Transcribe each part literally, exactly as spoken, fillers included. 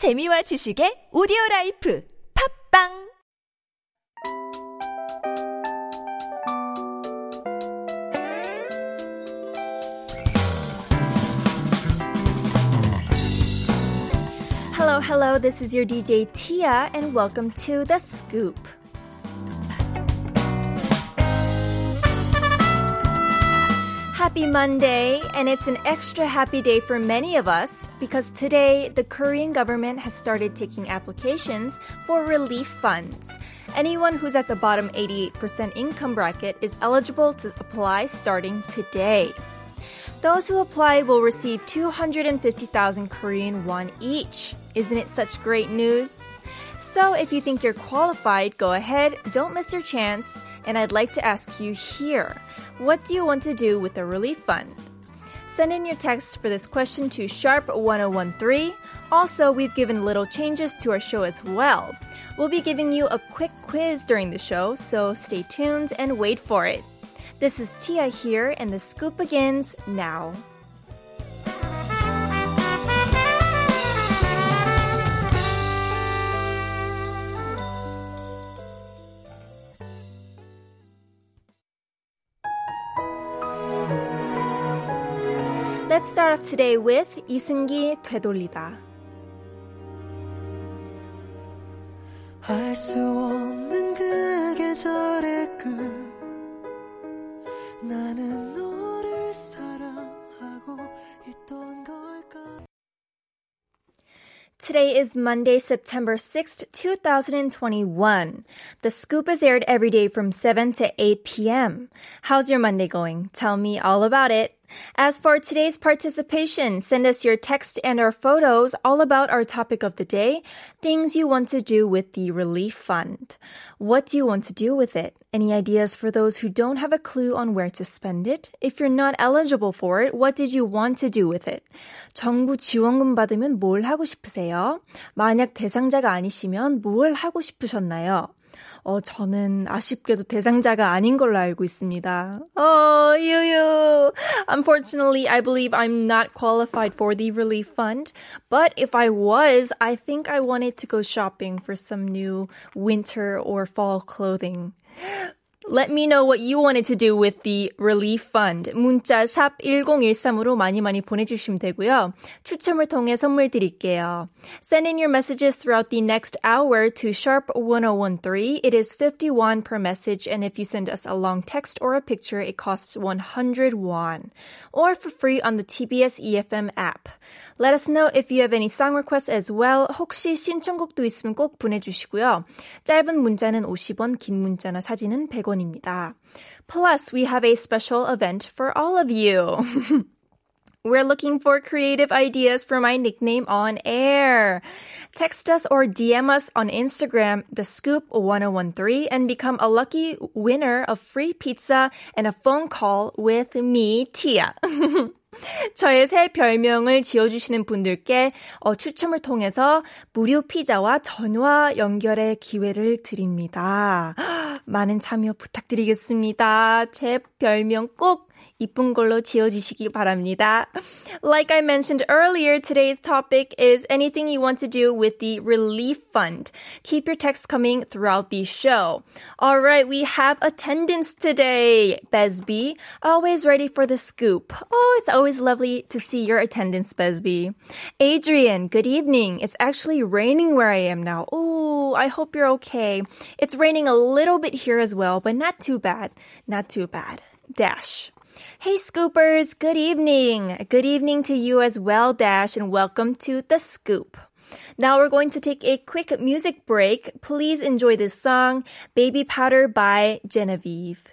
재미와 지식의 오디오라이프 팝빵 Hello, hello, this is your D J Tia and welcome to The Scoop. Happy Monday, and it's an extra happy day for many of us because today the Korean government has started taking applications for relief funds. Anyone who's at the bottom eighty-eight percent income bracket is eligible to apply starting today. Those who apply will receive two hundred fifty thousand Korean won each. Isn't it such great news? So if you think you're qualified, go ahead, don't miss your chance. And I'd like to ask you here, what do you want to do with the relief fund? Send in your text for this question to sharp ten thirteen. Also, we've given little changes to our show as well. We'll be giving you a quick quiz during the show, so stay tuned and wait for it. This is Tia here, and the scoop begins now. Let's start off today with 이승기 되돌리다. 알 수 없는 그 계절의 끝. 나는 너를 사랑하고 있던 걸까? Today is Monday, September sixth, twenty twenty-one. The Scoop is aired every day from seven to eight p.m. How's your Monday going? Tell me all about it. As for today's participation, send us your text and our photos all about our topic of the day, things you want to do with the relief fund. What do you want to do with it? Any ideas for those who don't have a clue on where to spend it? If you're not eligible for it, what did you want to do with it? 정부 지원금 받으면 뭘 하고 싶으세요? 만약 대상자가 아니시면 뭘 하고 싶으셨나요? 어, 저는 아쉽게도 대상자가 아닌 걸로 알고 있습니다. Oh, 유유. Unfortunately, I believe I'm not qualified for the relief fund. But if I was, I think I wanted to go shopping for some new winter or fall clothing. Let me know what you wanted to do with the relief fund. 문자 샵 ten thirteen으로 많이 많이 보내주시면 되고요. 추첨을 통해 선물 드릴게요. Send in your messages throughout the next hour to sharp ten thirteen. It is fifty won per message, and if you send us a long text or a picture, it costs one hundred won. Or for free on the T B S E F M app. Let us know if you have any song requests as well. 혹시 신청곡도 있으면 꼭 보내주시고요. 짧은 문자는 오십 원, 긴 문자나 사진은 백 원. Plus, we have a special event for all of you. We're looking for creative ideas for my nickname on air. Text us or D M us on Instagram, the scoop ten thirteen, and become a lucky winner of free pizza and a phone call with me, Tia. 저의 새 별명을 지어주시는 분들께 어, 추첨을 통해서 무료 피자와 전화 연결의 기회를 드립니다. 많은 참여 부탁드리겠습니다. 제 별명 꼭 이쁜 걸로 지어주시기 바랍니다. Like I mentioned earlier, today's topic is anything you want to do with the relief fund. Keep your texts coming throughout the show. All right, we have attendance today. Besby, always ready for the scoop. Oh, it's always lovely to see your attendance, Besby. Adrian, good evening. It's actually raining where I am now. Oh, I hope you're okay. It's raining a little bit here as well, but not too bad. Not too bad. Dash. Hey Scoopers, good evening. Good evening to you as well, Dash, and welcome to The Scoop. Now we're going to take a quick music break. Please enjoy this song, Baby Powder by Genevieve.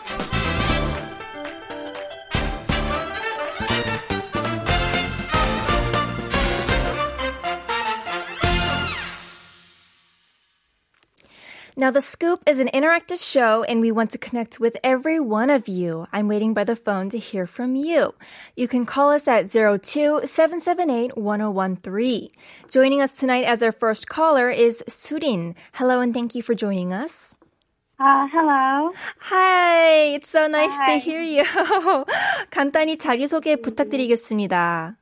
Now, The Scoop is an interactive show, and we want to connect with every one of you. I'm waiting by the phone to hear from you. You can call us at zero two seven seven eight one zero one three. Joining us tonight as our first caller is Surin. Hello, and thank you for joining us. Uh, hello. Hi, it's so nice Hi. to hear you. 간단히 자기소개 부탁드리겠습니다.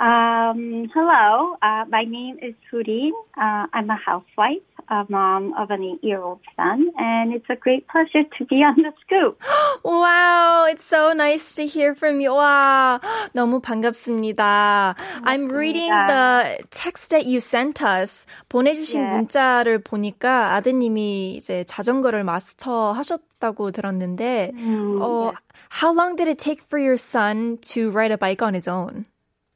Um, hello, uh, my name is Surin. Uh, I'm a housewife, a mom of an eight-year-old son, and it's a great pleasure to be on The Scoop. Wow, it's so nice to hear from you. Wow, 너무 반갑습니다. I'm reading the text that you sent us. 보내주신 yeah. 문자를 보니까 아드님이 이제 자전거를 마스터하셨 다고 들었는데, mm, 어, yeah. how long did it take for your son to ride a bike on his own?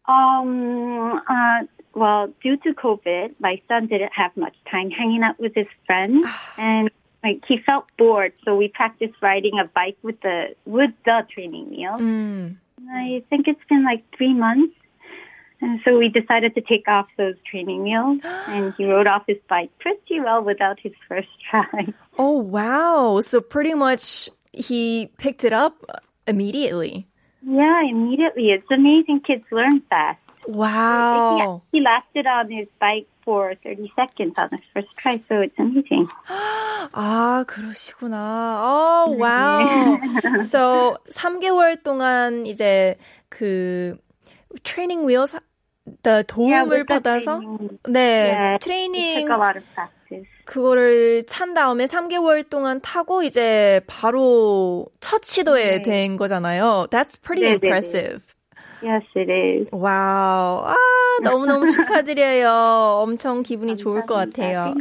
Um, uh, well, due to COVID, my son didn't have much time hanging out with his friends, and like, he felt bored, so we practiced riding a bike with the with the training wheels. Mm. I think it's been like three months, and so we decided to take off those training wheels, and he rode off his bike pretty well without his first try. Oh, wow. So pretty much he picked it up immediately. Yeah, immediately. It's amazing. Kids learn fast. Wow. He, he lasted on his bike for thirty seconds on his first try, so it's amazing. 아, 그러시구나. Oh, wow. So, three 개월 동안 이제 그 트레이닝 wheels the 도움을 yeah, 받아서 네, yeah, 트레이닝 그거를 찬 다음에 three 개월 동안 타고 이제 바로 첫 시도에 네. 된 거잖아요. That's pretty 네, impressive. 네, 네. Yes, it is. Wow. 아, 너무너무 축하드려요. 엄청 기분이 좋을 것 같아요.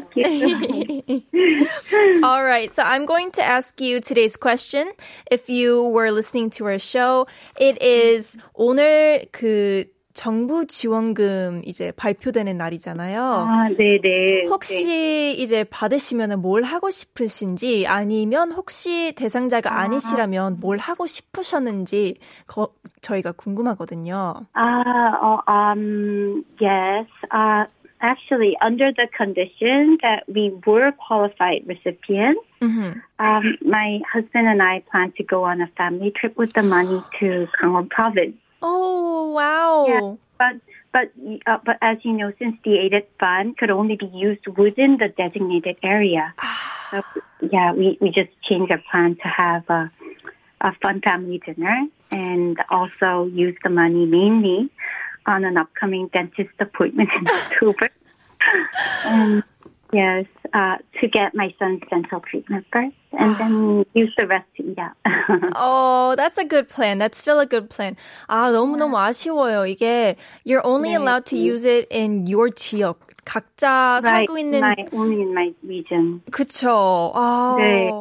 All right. So I'm going to ask you today's question. If you were listening to our show, it is 오늘 그 정부 지원금 이제 발표되는 날이잖아요. 아, 네네. 혹시 네. 이제 받으시면 뭘 하고 싶으신지 아니면 혹시 대상자가 아. 아니시라면 뭘 하고 싶으셨는지 거, 저희가 궁금하거든요. 아, 어, um, yes. Uh, actually, under the condition that we were qualified recipients, mm-hmm. um, my husband and I plan to go on a family trip with the money to Gangwon province. Oh, wow. Yeah, but but uh, but as you know, since the aided fund could only be used within the designated area. So, yeah, we, we just changed our plan to have a, a fun family dinner and also use the money mainly on an upcoming dentist appointment in October. um, yes, uh, to get my son's dental treatment first. And then use the rest to eat out. Oh, that's a good plan. That's still a good plan. 아, 너무너무 아쉬워요. 이게 you're only 네, allowed to use it in your 지역. 각자 right, 살고 있는 my, only in my region. 그쵸. 아. 네.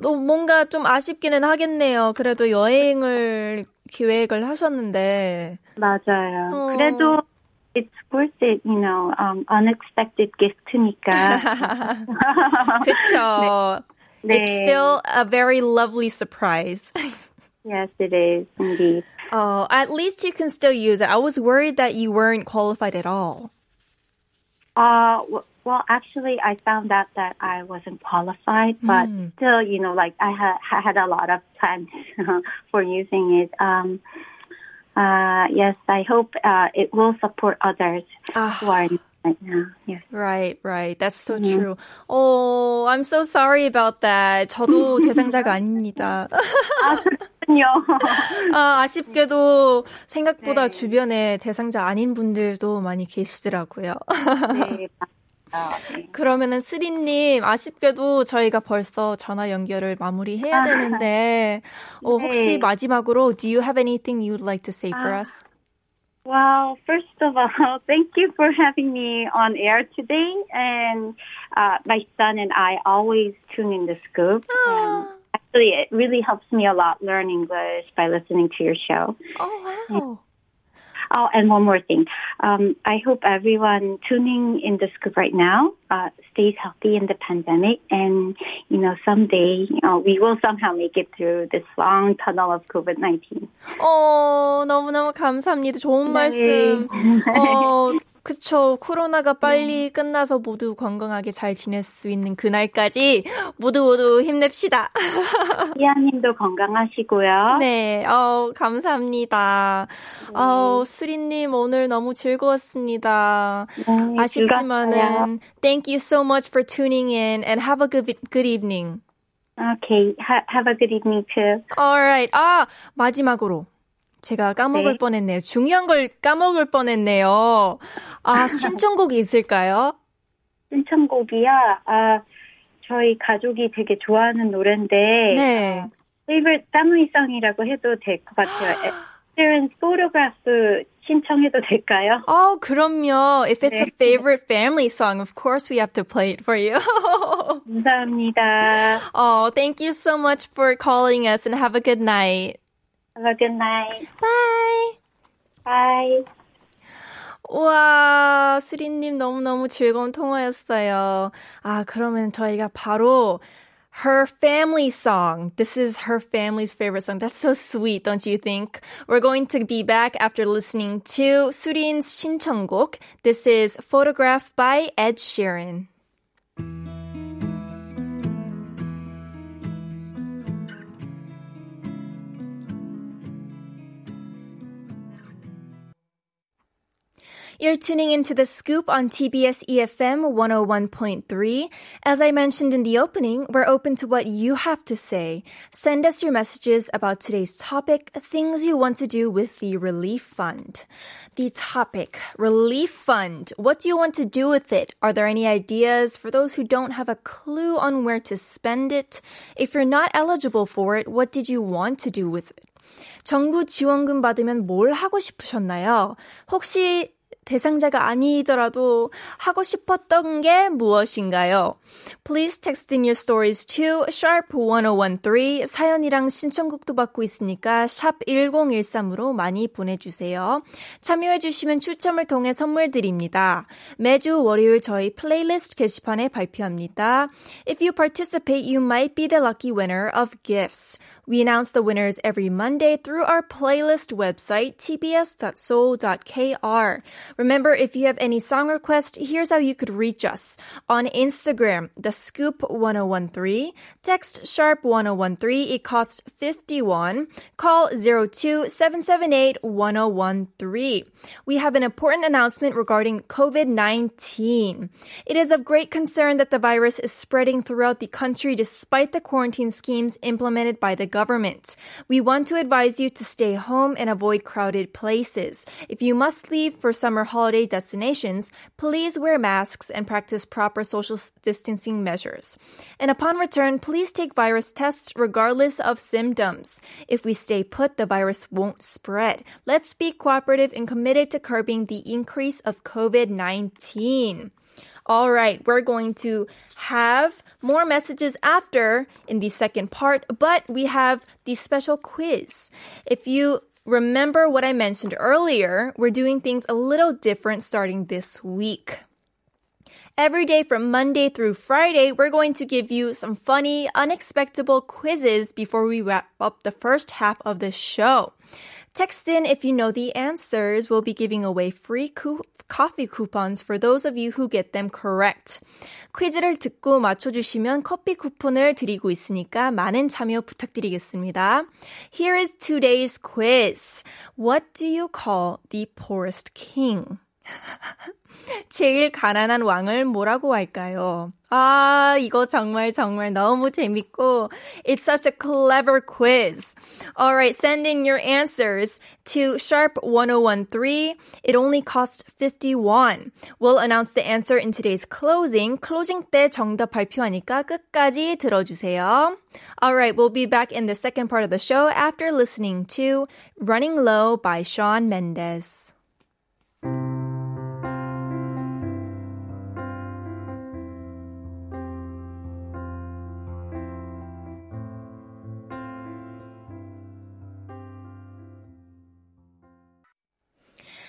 너무 뭔가 좀 아쉽기는 하겠네요. 그래도 여행을 기획을 하셨는데. 맞아요. 어. 그래도 it's worth it, you know. Um, unexpected gift니까. 그쵸. 네. It's still a very lovely surprise. Yes, it is, indeed. Oh, at least you can still use it. I was worried that you weren't qualified at all. Uh, well, actually, I found out that I wasn't qualified, but mm. still, you know, like I ha- had a lot of plans for using it. Um, uh, yes, I hope uh, it will support others uh. who are in right now. Yes. Right, right. That's so yeah. true. Oh, I'm so sorry about that. 저도 대상자가 아닙니다. 아, 그렇군요. 아, 아쉽게도 생각보다 네. 주변에 대상자 아닌 분들도 많이 계시더라고요. 네. 아, 네. 그러면은 수리님 아쉽게도 저희가 벌써 전화 연결을 마무리해야 되는데 아, 어, 네. 혹시 마지막으로 do you have anything you'd like to say 아. for us? Well, first of all, thank you for having me on air today. And uh, my son and I always tune in The Scoop. Oh. And actually, it really helps me a lot learn English by listening to your show. Oh, wow. And, oh, and one more thing. Um, I hope everyone tuning in The Scoop right now uh, stays healthy in the pandemic. And, you know, someday you know, we will somehow make it through this long tunnel of covid nineteen. 어, 너무너무 감사합니다. 좋은 네. 말씀. 어, 그쵸. 코로나가 빨리 음. 끝나서 모두 건강하게 잘 지낼 수 있는 그날까지 모두 모두 힘냅시다. 희아님도 건강하시고요. 네. 어, 감사합니다. 네. 어, 수리님 오늘 너무 즐거웠습니다. 네, 아쉽지만은 즐거웠어요. Thank you so much for tuning in and have a good, good evening. Okay. Ha- have a good evening too. Alright. 아, 마지막으로. 제가 까먹을 네. 뻔했네요. 중요한 걸 까먹을 뻔했네요. 아, 신청곡이 있을까요? 신청곡이요? 아, 저희 가족이 되게 좋아하는 노래인데 네. 어, favorite family송이라고 해도 될 것 같아요. Parents Photograph 신청해도 될까요? 어, 그럼요. If it's 네. a favorite family song, of course we have to play it for you. 감사합니다. Oh, thank you so much for calling us and have a good night. Have a good night. Bye. Bye. 와, 수리님 너무너무 즐거운 통화였어요. 아, 그러면 저희가 바로 her family song. This is her family's favorite song. That's so sweet, don't you think? We're going to be back after listening to 수린's 신청곡. This is Photograph by Ed Sheeran. You're tuning into The Scoop on T B S E F M one oh one point three. As I mentioned in the opening, we're open to what you have to say. Send us your messages about today's topic, things you want to do with the relief fund. The topic, relief fund. What do you want to do with it? Are there any ideas for those who don't have a clue on where to spend it? If you're not eligible for it, what did you want to do with it? 정부 지원금 받으면 뭘 하고 싶으셨나요? 혹시 대상자가 아니더라도 하고 싶었던 게 무엇인가요? Please text in your stories to 샵 one oh one three. 사연이랑 신청곡도 받고 있으니까 샵 one oh one three으로 많이 보내주세요. 참여해주시면 추첨을 통해 선물 드립니다. 매주 월요일 저희 플레이리스트 게시판에 발표합니다. If you participate, you might be the lucky winner of gifts. We announce the winners every Monday through our playlist website, t b s dot soul dot k r. Remember, if you have any song request, here's how you could reach us. On Instagram, the scoop one oh one three, text sharp one oh one three, it costs fifty-one, call zero two seven seven eight one zero one three. We have an important announcement regarding covid nineteen. It is of great concern that the virus is spreading throughout the country despite the quarantine schemes implemented by the government. We want to advise you to stay home and avoid crowded places. If you must leave for summer holiday destinations, please wear masks and practice proper social distancing measures. And upon return, please take virus tests regardless of symptoms. If we stay put, the virus won't spread. Let's be cooperative and committed to curbing the increase of covid nineteen. All right, we're going to have more messages after in the second part, but we have the special quiz. If you remember what I mentioned earlier, we're doing things a little different starting this week. Every day from Monday through Friday, we're going to give you some funny, unexpected quizzes before we wrap up the first half of the show. Text in if you know the answers. We'll be giving away free co- coffee coupons for those of you who get them correct. 퀴즈를 듣고 맞춰주시면 커피 쿠폰을 드리고 있으니까 많은 참여 부탁드리겠습니다. Here is today's quiz. What do you call the poorest king? 제일 가난한 왕을 뭐라고 할까요? 아, 이거 정말 정말 너무 재밌고 It's such a clever quiz. Alright, send in your answers to sharp one oh one three. It only costs fifty-one. We'll announce the answer in today's closing. Closing 때 정답 발표하니까 끝까지 들어주세요. Alright, we'll be back in the second part of the show after listening to Running Low by Shawn Mendes.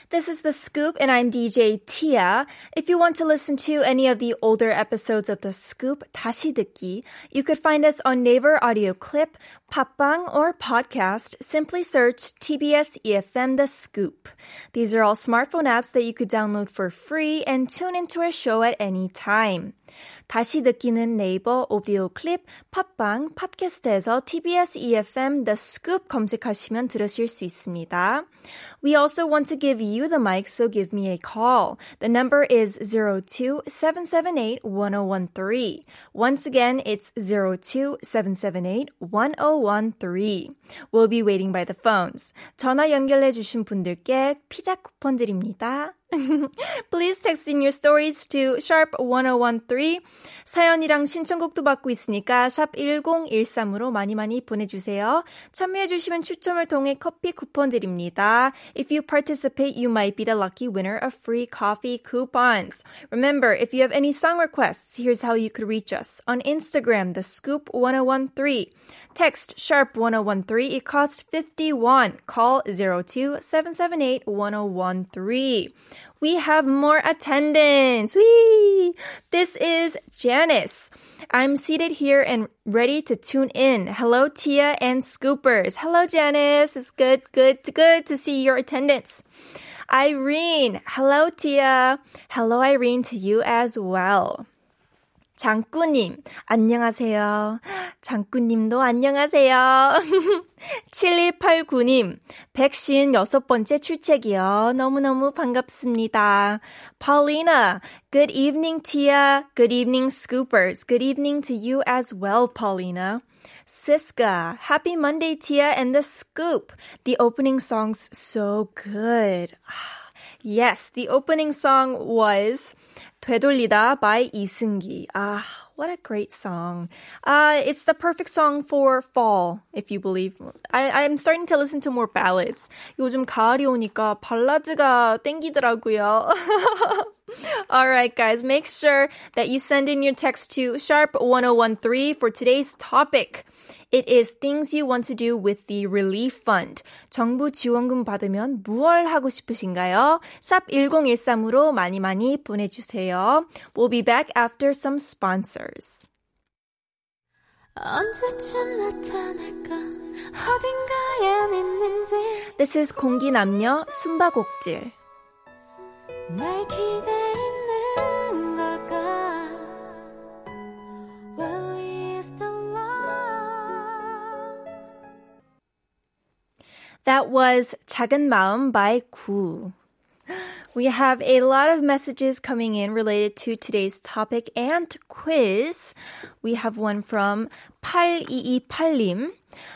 This is The Scoop, and I'm 디제이 Tia. If you want to listen to any of the older episodes of The Scoop, 다시 듣기, you could find us on Naver Audio Clip, Papang, or Podcast. Simply search T B S E F M The Scoop. These are all smartphone apps that you could download for free and tune into our show at any time. 다시 듣기는 네이버 오디오 클립, 팟빵, 팟캐스트에서 T B S E F M The Scoop 검색하시면 들으실 수 있습니다. We also want to give you the mic, so give me a call. The number is zero two seven seven eight one zero one three. Once again, it's zero two seven seven eight one zero one three. We'll be waiting by the phones. 전화 연결해 주신 분들께 피자 쿠폰 드립니다. Please text in your stories to sharp one zero one three. 사연이랑 신청곡도 받고 있으니까 샵 one zero one three 으로 많이 많이 보내주세요. 참여해주시면 추첨을 통해 커피 쿠폰 드립니다. If you participate, you might be the lucky winner of free coffee coupons. Remember, if you have any song requests, here's how you could reach us. On Instagram, the scoop one zero one three. Text sharp one zero one three. It costs fifty-one. Call zero two seven seven eight one zero one three. We have more attendance. Whee! This is Janice. I'm seated here and ready to tune in. Hello, Tia and Scoopers. Hello, Janice. It's good, good, good to see your attendance. Irene. Hello, Tia. Hello, Irene, to you as well. 장꾸님, 안녕하세요. 장꾸님도 안녕하세요. 칠이팔구님, 백오십육 번째 출첵이요. 너무너무 반갑습니다. Paulina, good evening, Tia. Good evening, Scoopers. Good evening to you as well, Paulina. Siska, happy Monday, Tia and the Scoop. The opening song's so good. Yes, the opening song was 되돌리다 by 이승기. Ah, what a great song. Uh, it's the perfect song for fall, if you believe. I, I'm starting to listen to more ballads. 요즘 가을이 오니까 발라드가 땡기더라고요. All right, guys, make sure that you send in your text to sharp one zero one three for today's topic. It is things you want to do with the relief fund. 정부 지원금 받으면 무얼 하고 싶으신가요? 샵 one zero one three 많이 많이 보내주세요. We'll be back after some sponsors. 언제쯤 나타날까? 어딘가엔 있는지. This is 공기남녀 숨바꼭질. 날 기대있는 걸까? What is the love? That was 작은 마음 by 구. We have a lot of messages coming in related to today's topic and quiz. We have one from eighty-two twenty-eight.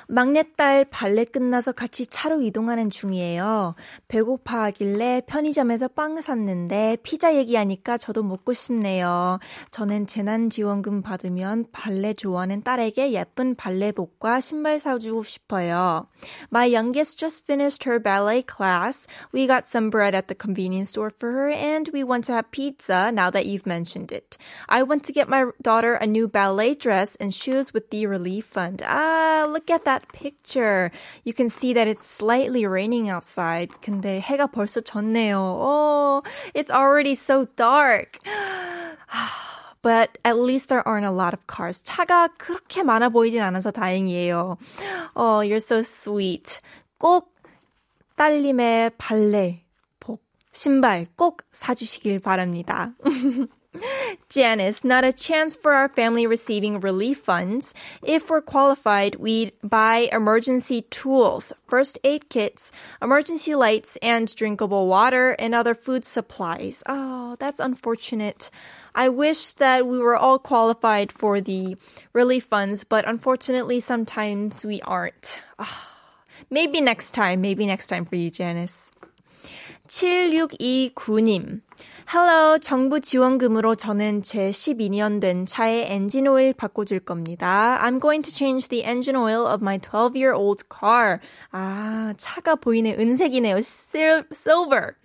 막내딸 발레 끝나서 같이 차로 이동하는 중이에요. 배고파 하길래 편의점에서 빵 샀는데 피자 얘기하니까 저도 먹고 싶네요. 저는 재난지원금 받으면 발레 좋아하는 딸에게 예쁜 발레복과 신발 사주고 싶어요. My youngest just finished her ballet class. We got some bread at the convenience store for her and we want to have pizza now that you've mentioned it. I want to get my daughter a new ballet dress and shoes with the relief fund. Ah, look at that picture. You can see that it's slightly raining outside. 근데 해가 벌써 졌네요. Oh, it's already so dark. But at least there aren't a lot of cars. 차가 그렇게 많아 보이진 않아서 다행이에요. Oh, you're so sweet. 꼭 딸님의 발레, 복, 신발 꼭 사주시길 바랍니다. Janice, not a chance for our family receiving relief funds. If we're qualified, we'd buy emergency tools, first aid kits, emergency lights, and drinkable water and other food supplies. Oh, that's unfortunate. I wish that we were all qualified for the relief funds, but unfortunately, sometimes we aren't. Oh, maybe next time. Maybe next time for you, Janice. 칠육이구님. Hello, 정부 지원금으로 저는 제 십이 년 된 차의 엔진 오일 바꿔줄 겁니다. I'm going to change the engine oil of my twelve-year-old car. 아, 차가 보이네. 은색이네요. Sil- silver.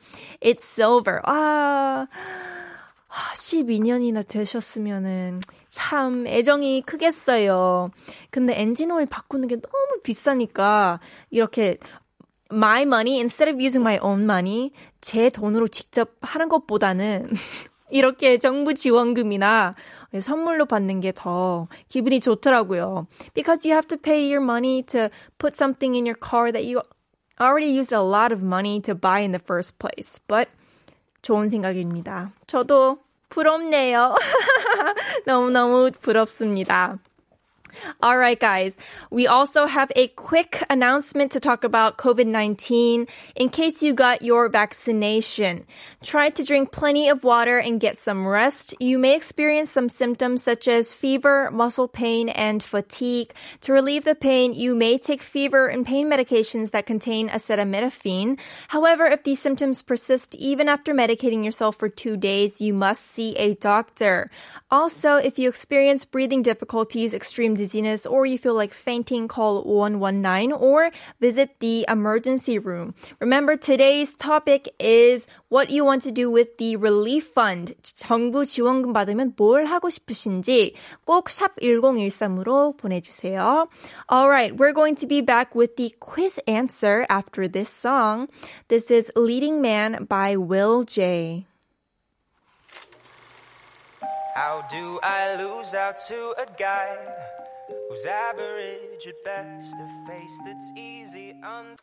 It's silver. 아, 십이 년이나 되셨으면은 참 애정이 크겠어요. 근데 엔진 오일 바꾸는 게 너무 비싸니까 이렇게 my money instead of using my own money, 제 돈으로 직접 하는 것보다는 이렇게 정부 지원금이나 선물로 받는 게 더 기분이 좋더라고요. Because you have to pay your money to put something in your car that you already used a lot of money to buy in the first place. But 좋은 생각입니다. 저도 부럽네요. 너무너무 부럽습니다. All right, guys. We also have a quick announcement to talk about covid nineteen in case you got your vaccination. Try to drink plenty of water and get some rest. You may experience some symptoms such as fever, muscle pain, and fatigue. To relieve the pain, you may take fever and pain medications that contain acetaminophen. However, if these symptoms persist even after medicating yourself for two days, you must see a doctor. Also, if you experience breathing difficulties, extreme disease, or you feel like fainting, call one one nine or visit the emergency room. Remember, today's topic is what you want to do with the relief fund. 정부 지원금 받으면 뭘 하고 싶으신지 꼭 샵 one zero one three 으로 보내주세요. Alright, we're going to be back with the quiz answer after this song. This is Leading Man by Will Jay. How do I lose out to a guy? Who's average at best, a face that's easy on...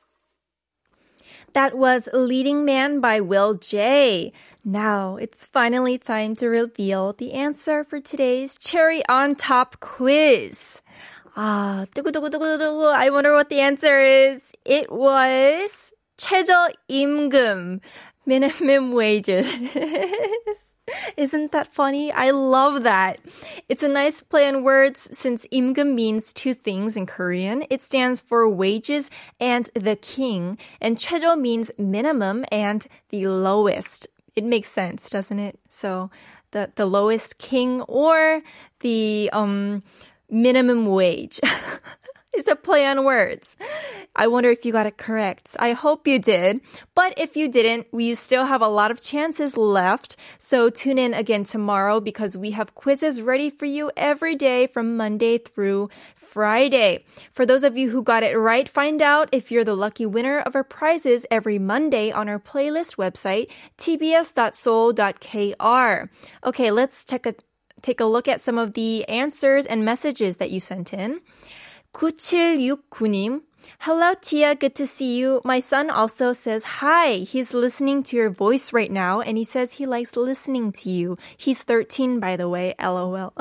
That was Leading Man by Will Jay. Now it's finally time to reveal the answer for today's Cherry on Top quiz. Ah, 두구두구두구두구, I wonder what the answer is. It was 최저임금, minimum wages. Isn't that funny? I love that. It's a nice play on words since 임금 means two things in Korean. It stands for wages and the king, and 최저 means minimum and the lowest. It makes sense, doesn't it? So the, the lowest king or the um, minimum wage. It's a play on words. I wonder if you got it correct. I hope you did. But if you didn't, we still have a lot of chances left. So tune in again tomorrow because we have quizzes ready for you every day from Monday through Friday. For those of you who got it right, find out if you're the lucky winner of our prizes every Monday on our playlist website, t b s dot seoul dot k r. Okay, let's check a, take a look at some of the answers and messages that you sent in. 구칠육구 님, hello Tia, good to see you. My son also says hi. He's listening to your voice right now and he says he likes listening to you. He's thirteen by the way, LOL.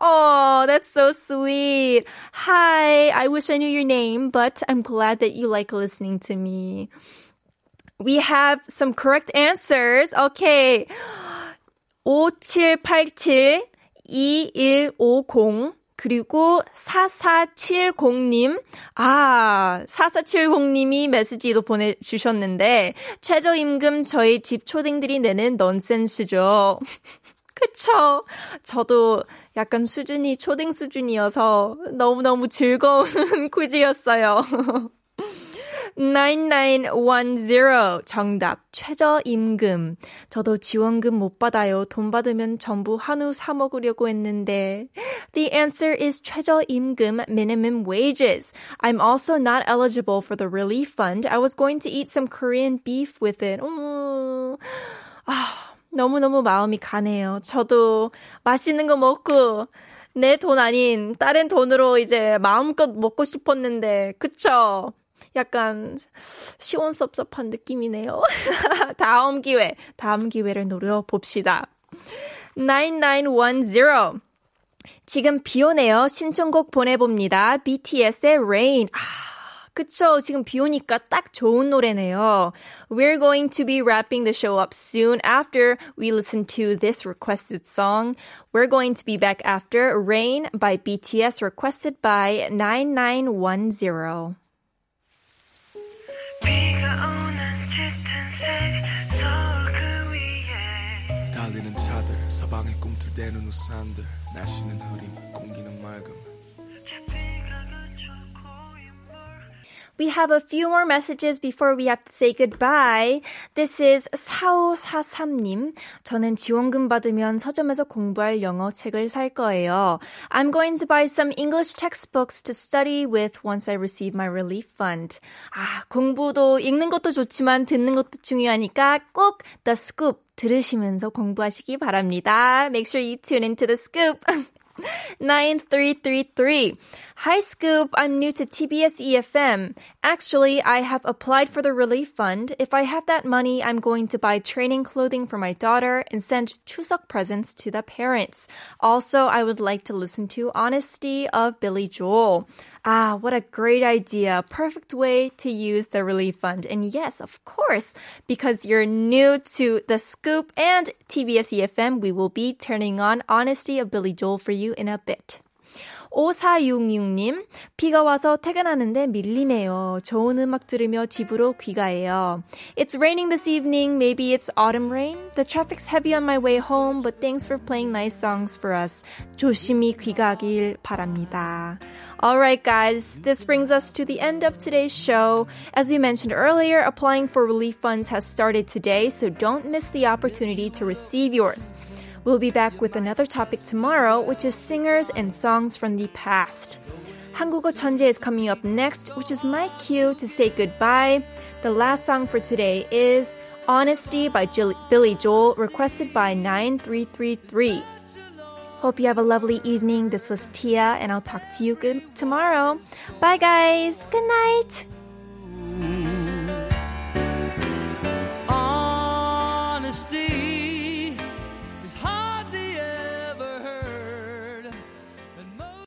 Oh, that's so sweet. Hi, I wish I knew your name, but I'm glad that you like listening to me. We have some correct answers. Okay. 오칠팔칠, 이일오공, 그리고 사사칠공 님, 아, 사사칠공 님이 메시지도 보내주셨는데, 최저임금 저희 집 초딩들이 내는 넌센스죠. 그쵸? 저도 약간 수준이 초딩 수준이어서 너무너무 즐거운 퀴즈였어요. 구천구백십 정답 최저임금. 저도 지원금 못 받아요. 돈 받으면 전부 한우 사 먹으려고 했는데. The answer is 최저임금, minimum wages. I'm also not eligible for the relief fund. I was going to eat some Korean beef with it. 음. 아, 너무너무 마음이 가네요. 저도 맛있는 거 먹고 내 돈 아닌 다른 돈으로 이제 마음껏 먹고 싶었는데. 그쵸? 약간 시원섭섭한 느낌이네요. 다음 기회, 다음 기회를 노려봅시다. 구천구백십 지금 비 오네요. 신청곡 보내봅니다. 비티에스의 Rain. 아, 그쵸, 지금 비 오니까 딱 좋은 노래네요. We're going to be wrapping the show up soon after we listen to this requested song. We're going to be back after Rain by B T S requested by 구천구백십. 달리는 차들, 사방에 꿈틀대는 우산들, 날씨는 흐림, 공기는 맑음. We have a few more messages before we have to say goodbye. This is 사오사삼님. 저는 지원금 받으면 서점에서 공부할 영어 책을 살 거예요. I'm going to buy some English textbooks to study with once I receive my relief fund. 아, 공부도 읽는 것도 좋지만 듣는 것도 중요하니까 꼭 The Scoop 들으시면서 공부하시기 바랍니다. Make sure you tune into The Scoop. nine three three three. Hi Scoop, I'm new to T B S E F M. Actually, I have applied for the relief fund. If I have that money, I'm going to buy training clothing for my daughter and send Chuseok presents to the parents. Also, I would like to listen to Honesty of Billy Joel. Ah, what a great idea. Perfect way to use the relief fund. And yes, of course, because you're new to The Scoop and T B S E F M, we will be turning on Honesty of Billy Joel for you in a bit. 오사육육님, 비가 와서 퇴근하는데 밀리네요. 좋은 음악 들으며 집으로 귀가해요. It's raining this evening. Maybe it's autumn rain. The traffic's heavy on my way home, but thanks for playing nice songs for us. 조심히 귀가하길 바랍니다. Alright guys, this brings us to the end of today's show. As we mentioned earlier, applying for relief funds has started today, so don't miss the opportunity to receive yours. We'll be back with another topic tomorrow, which is singers and songs from the past. 한국어 천재 is coming up next, which is my cue to say goodbye. The last song for today is Honesty by Jill- Billy Joel, requested by nine three three three. Hope you have a lovely evening. This was Tia, and I'll talk to you good- tomorrow. Bye, guys. Good night.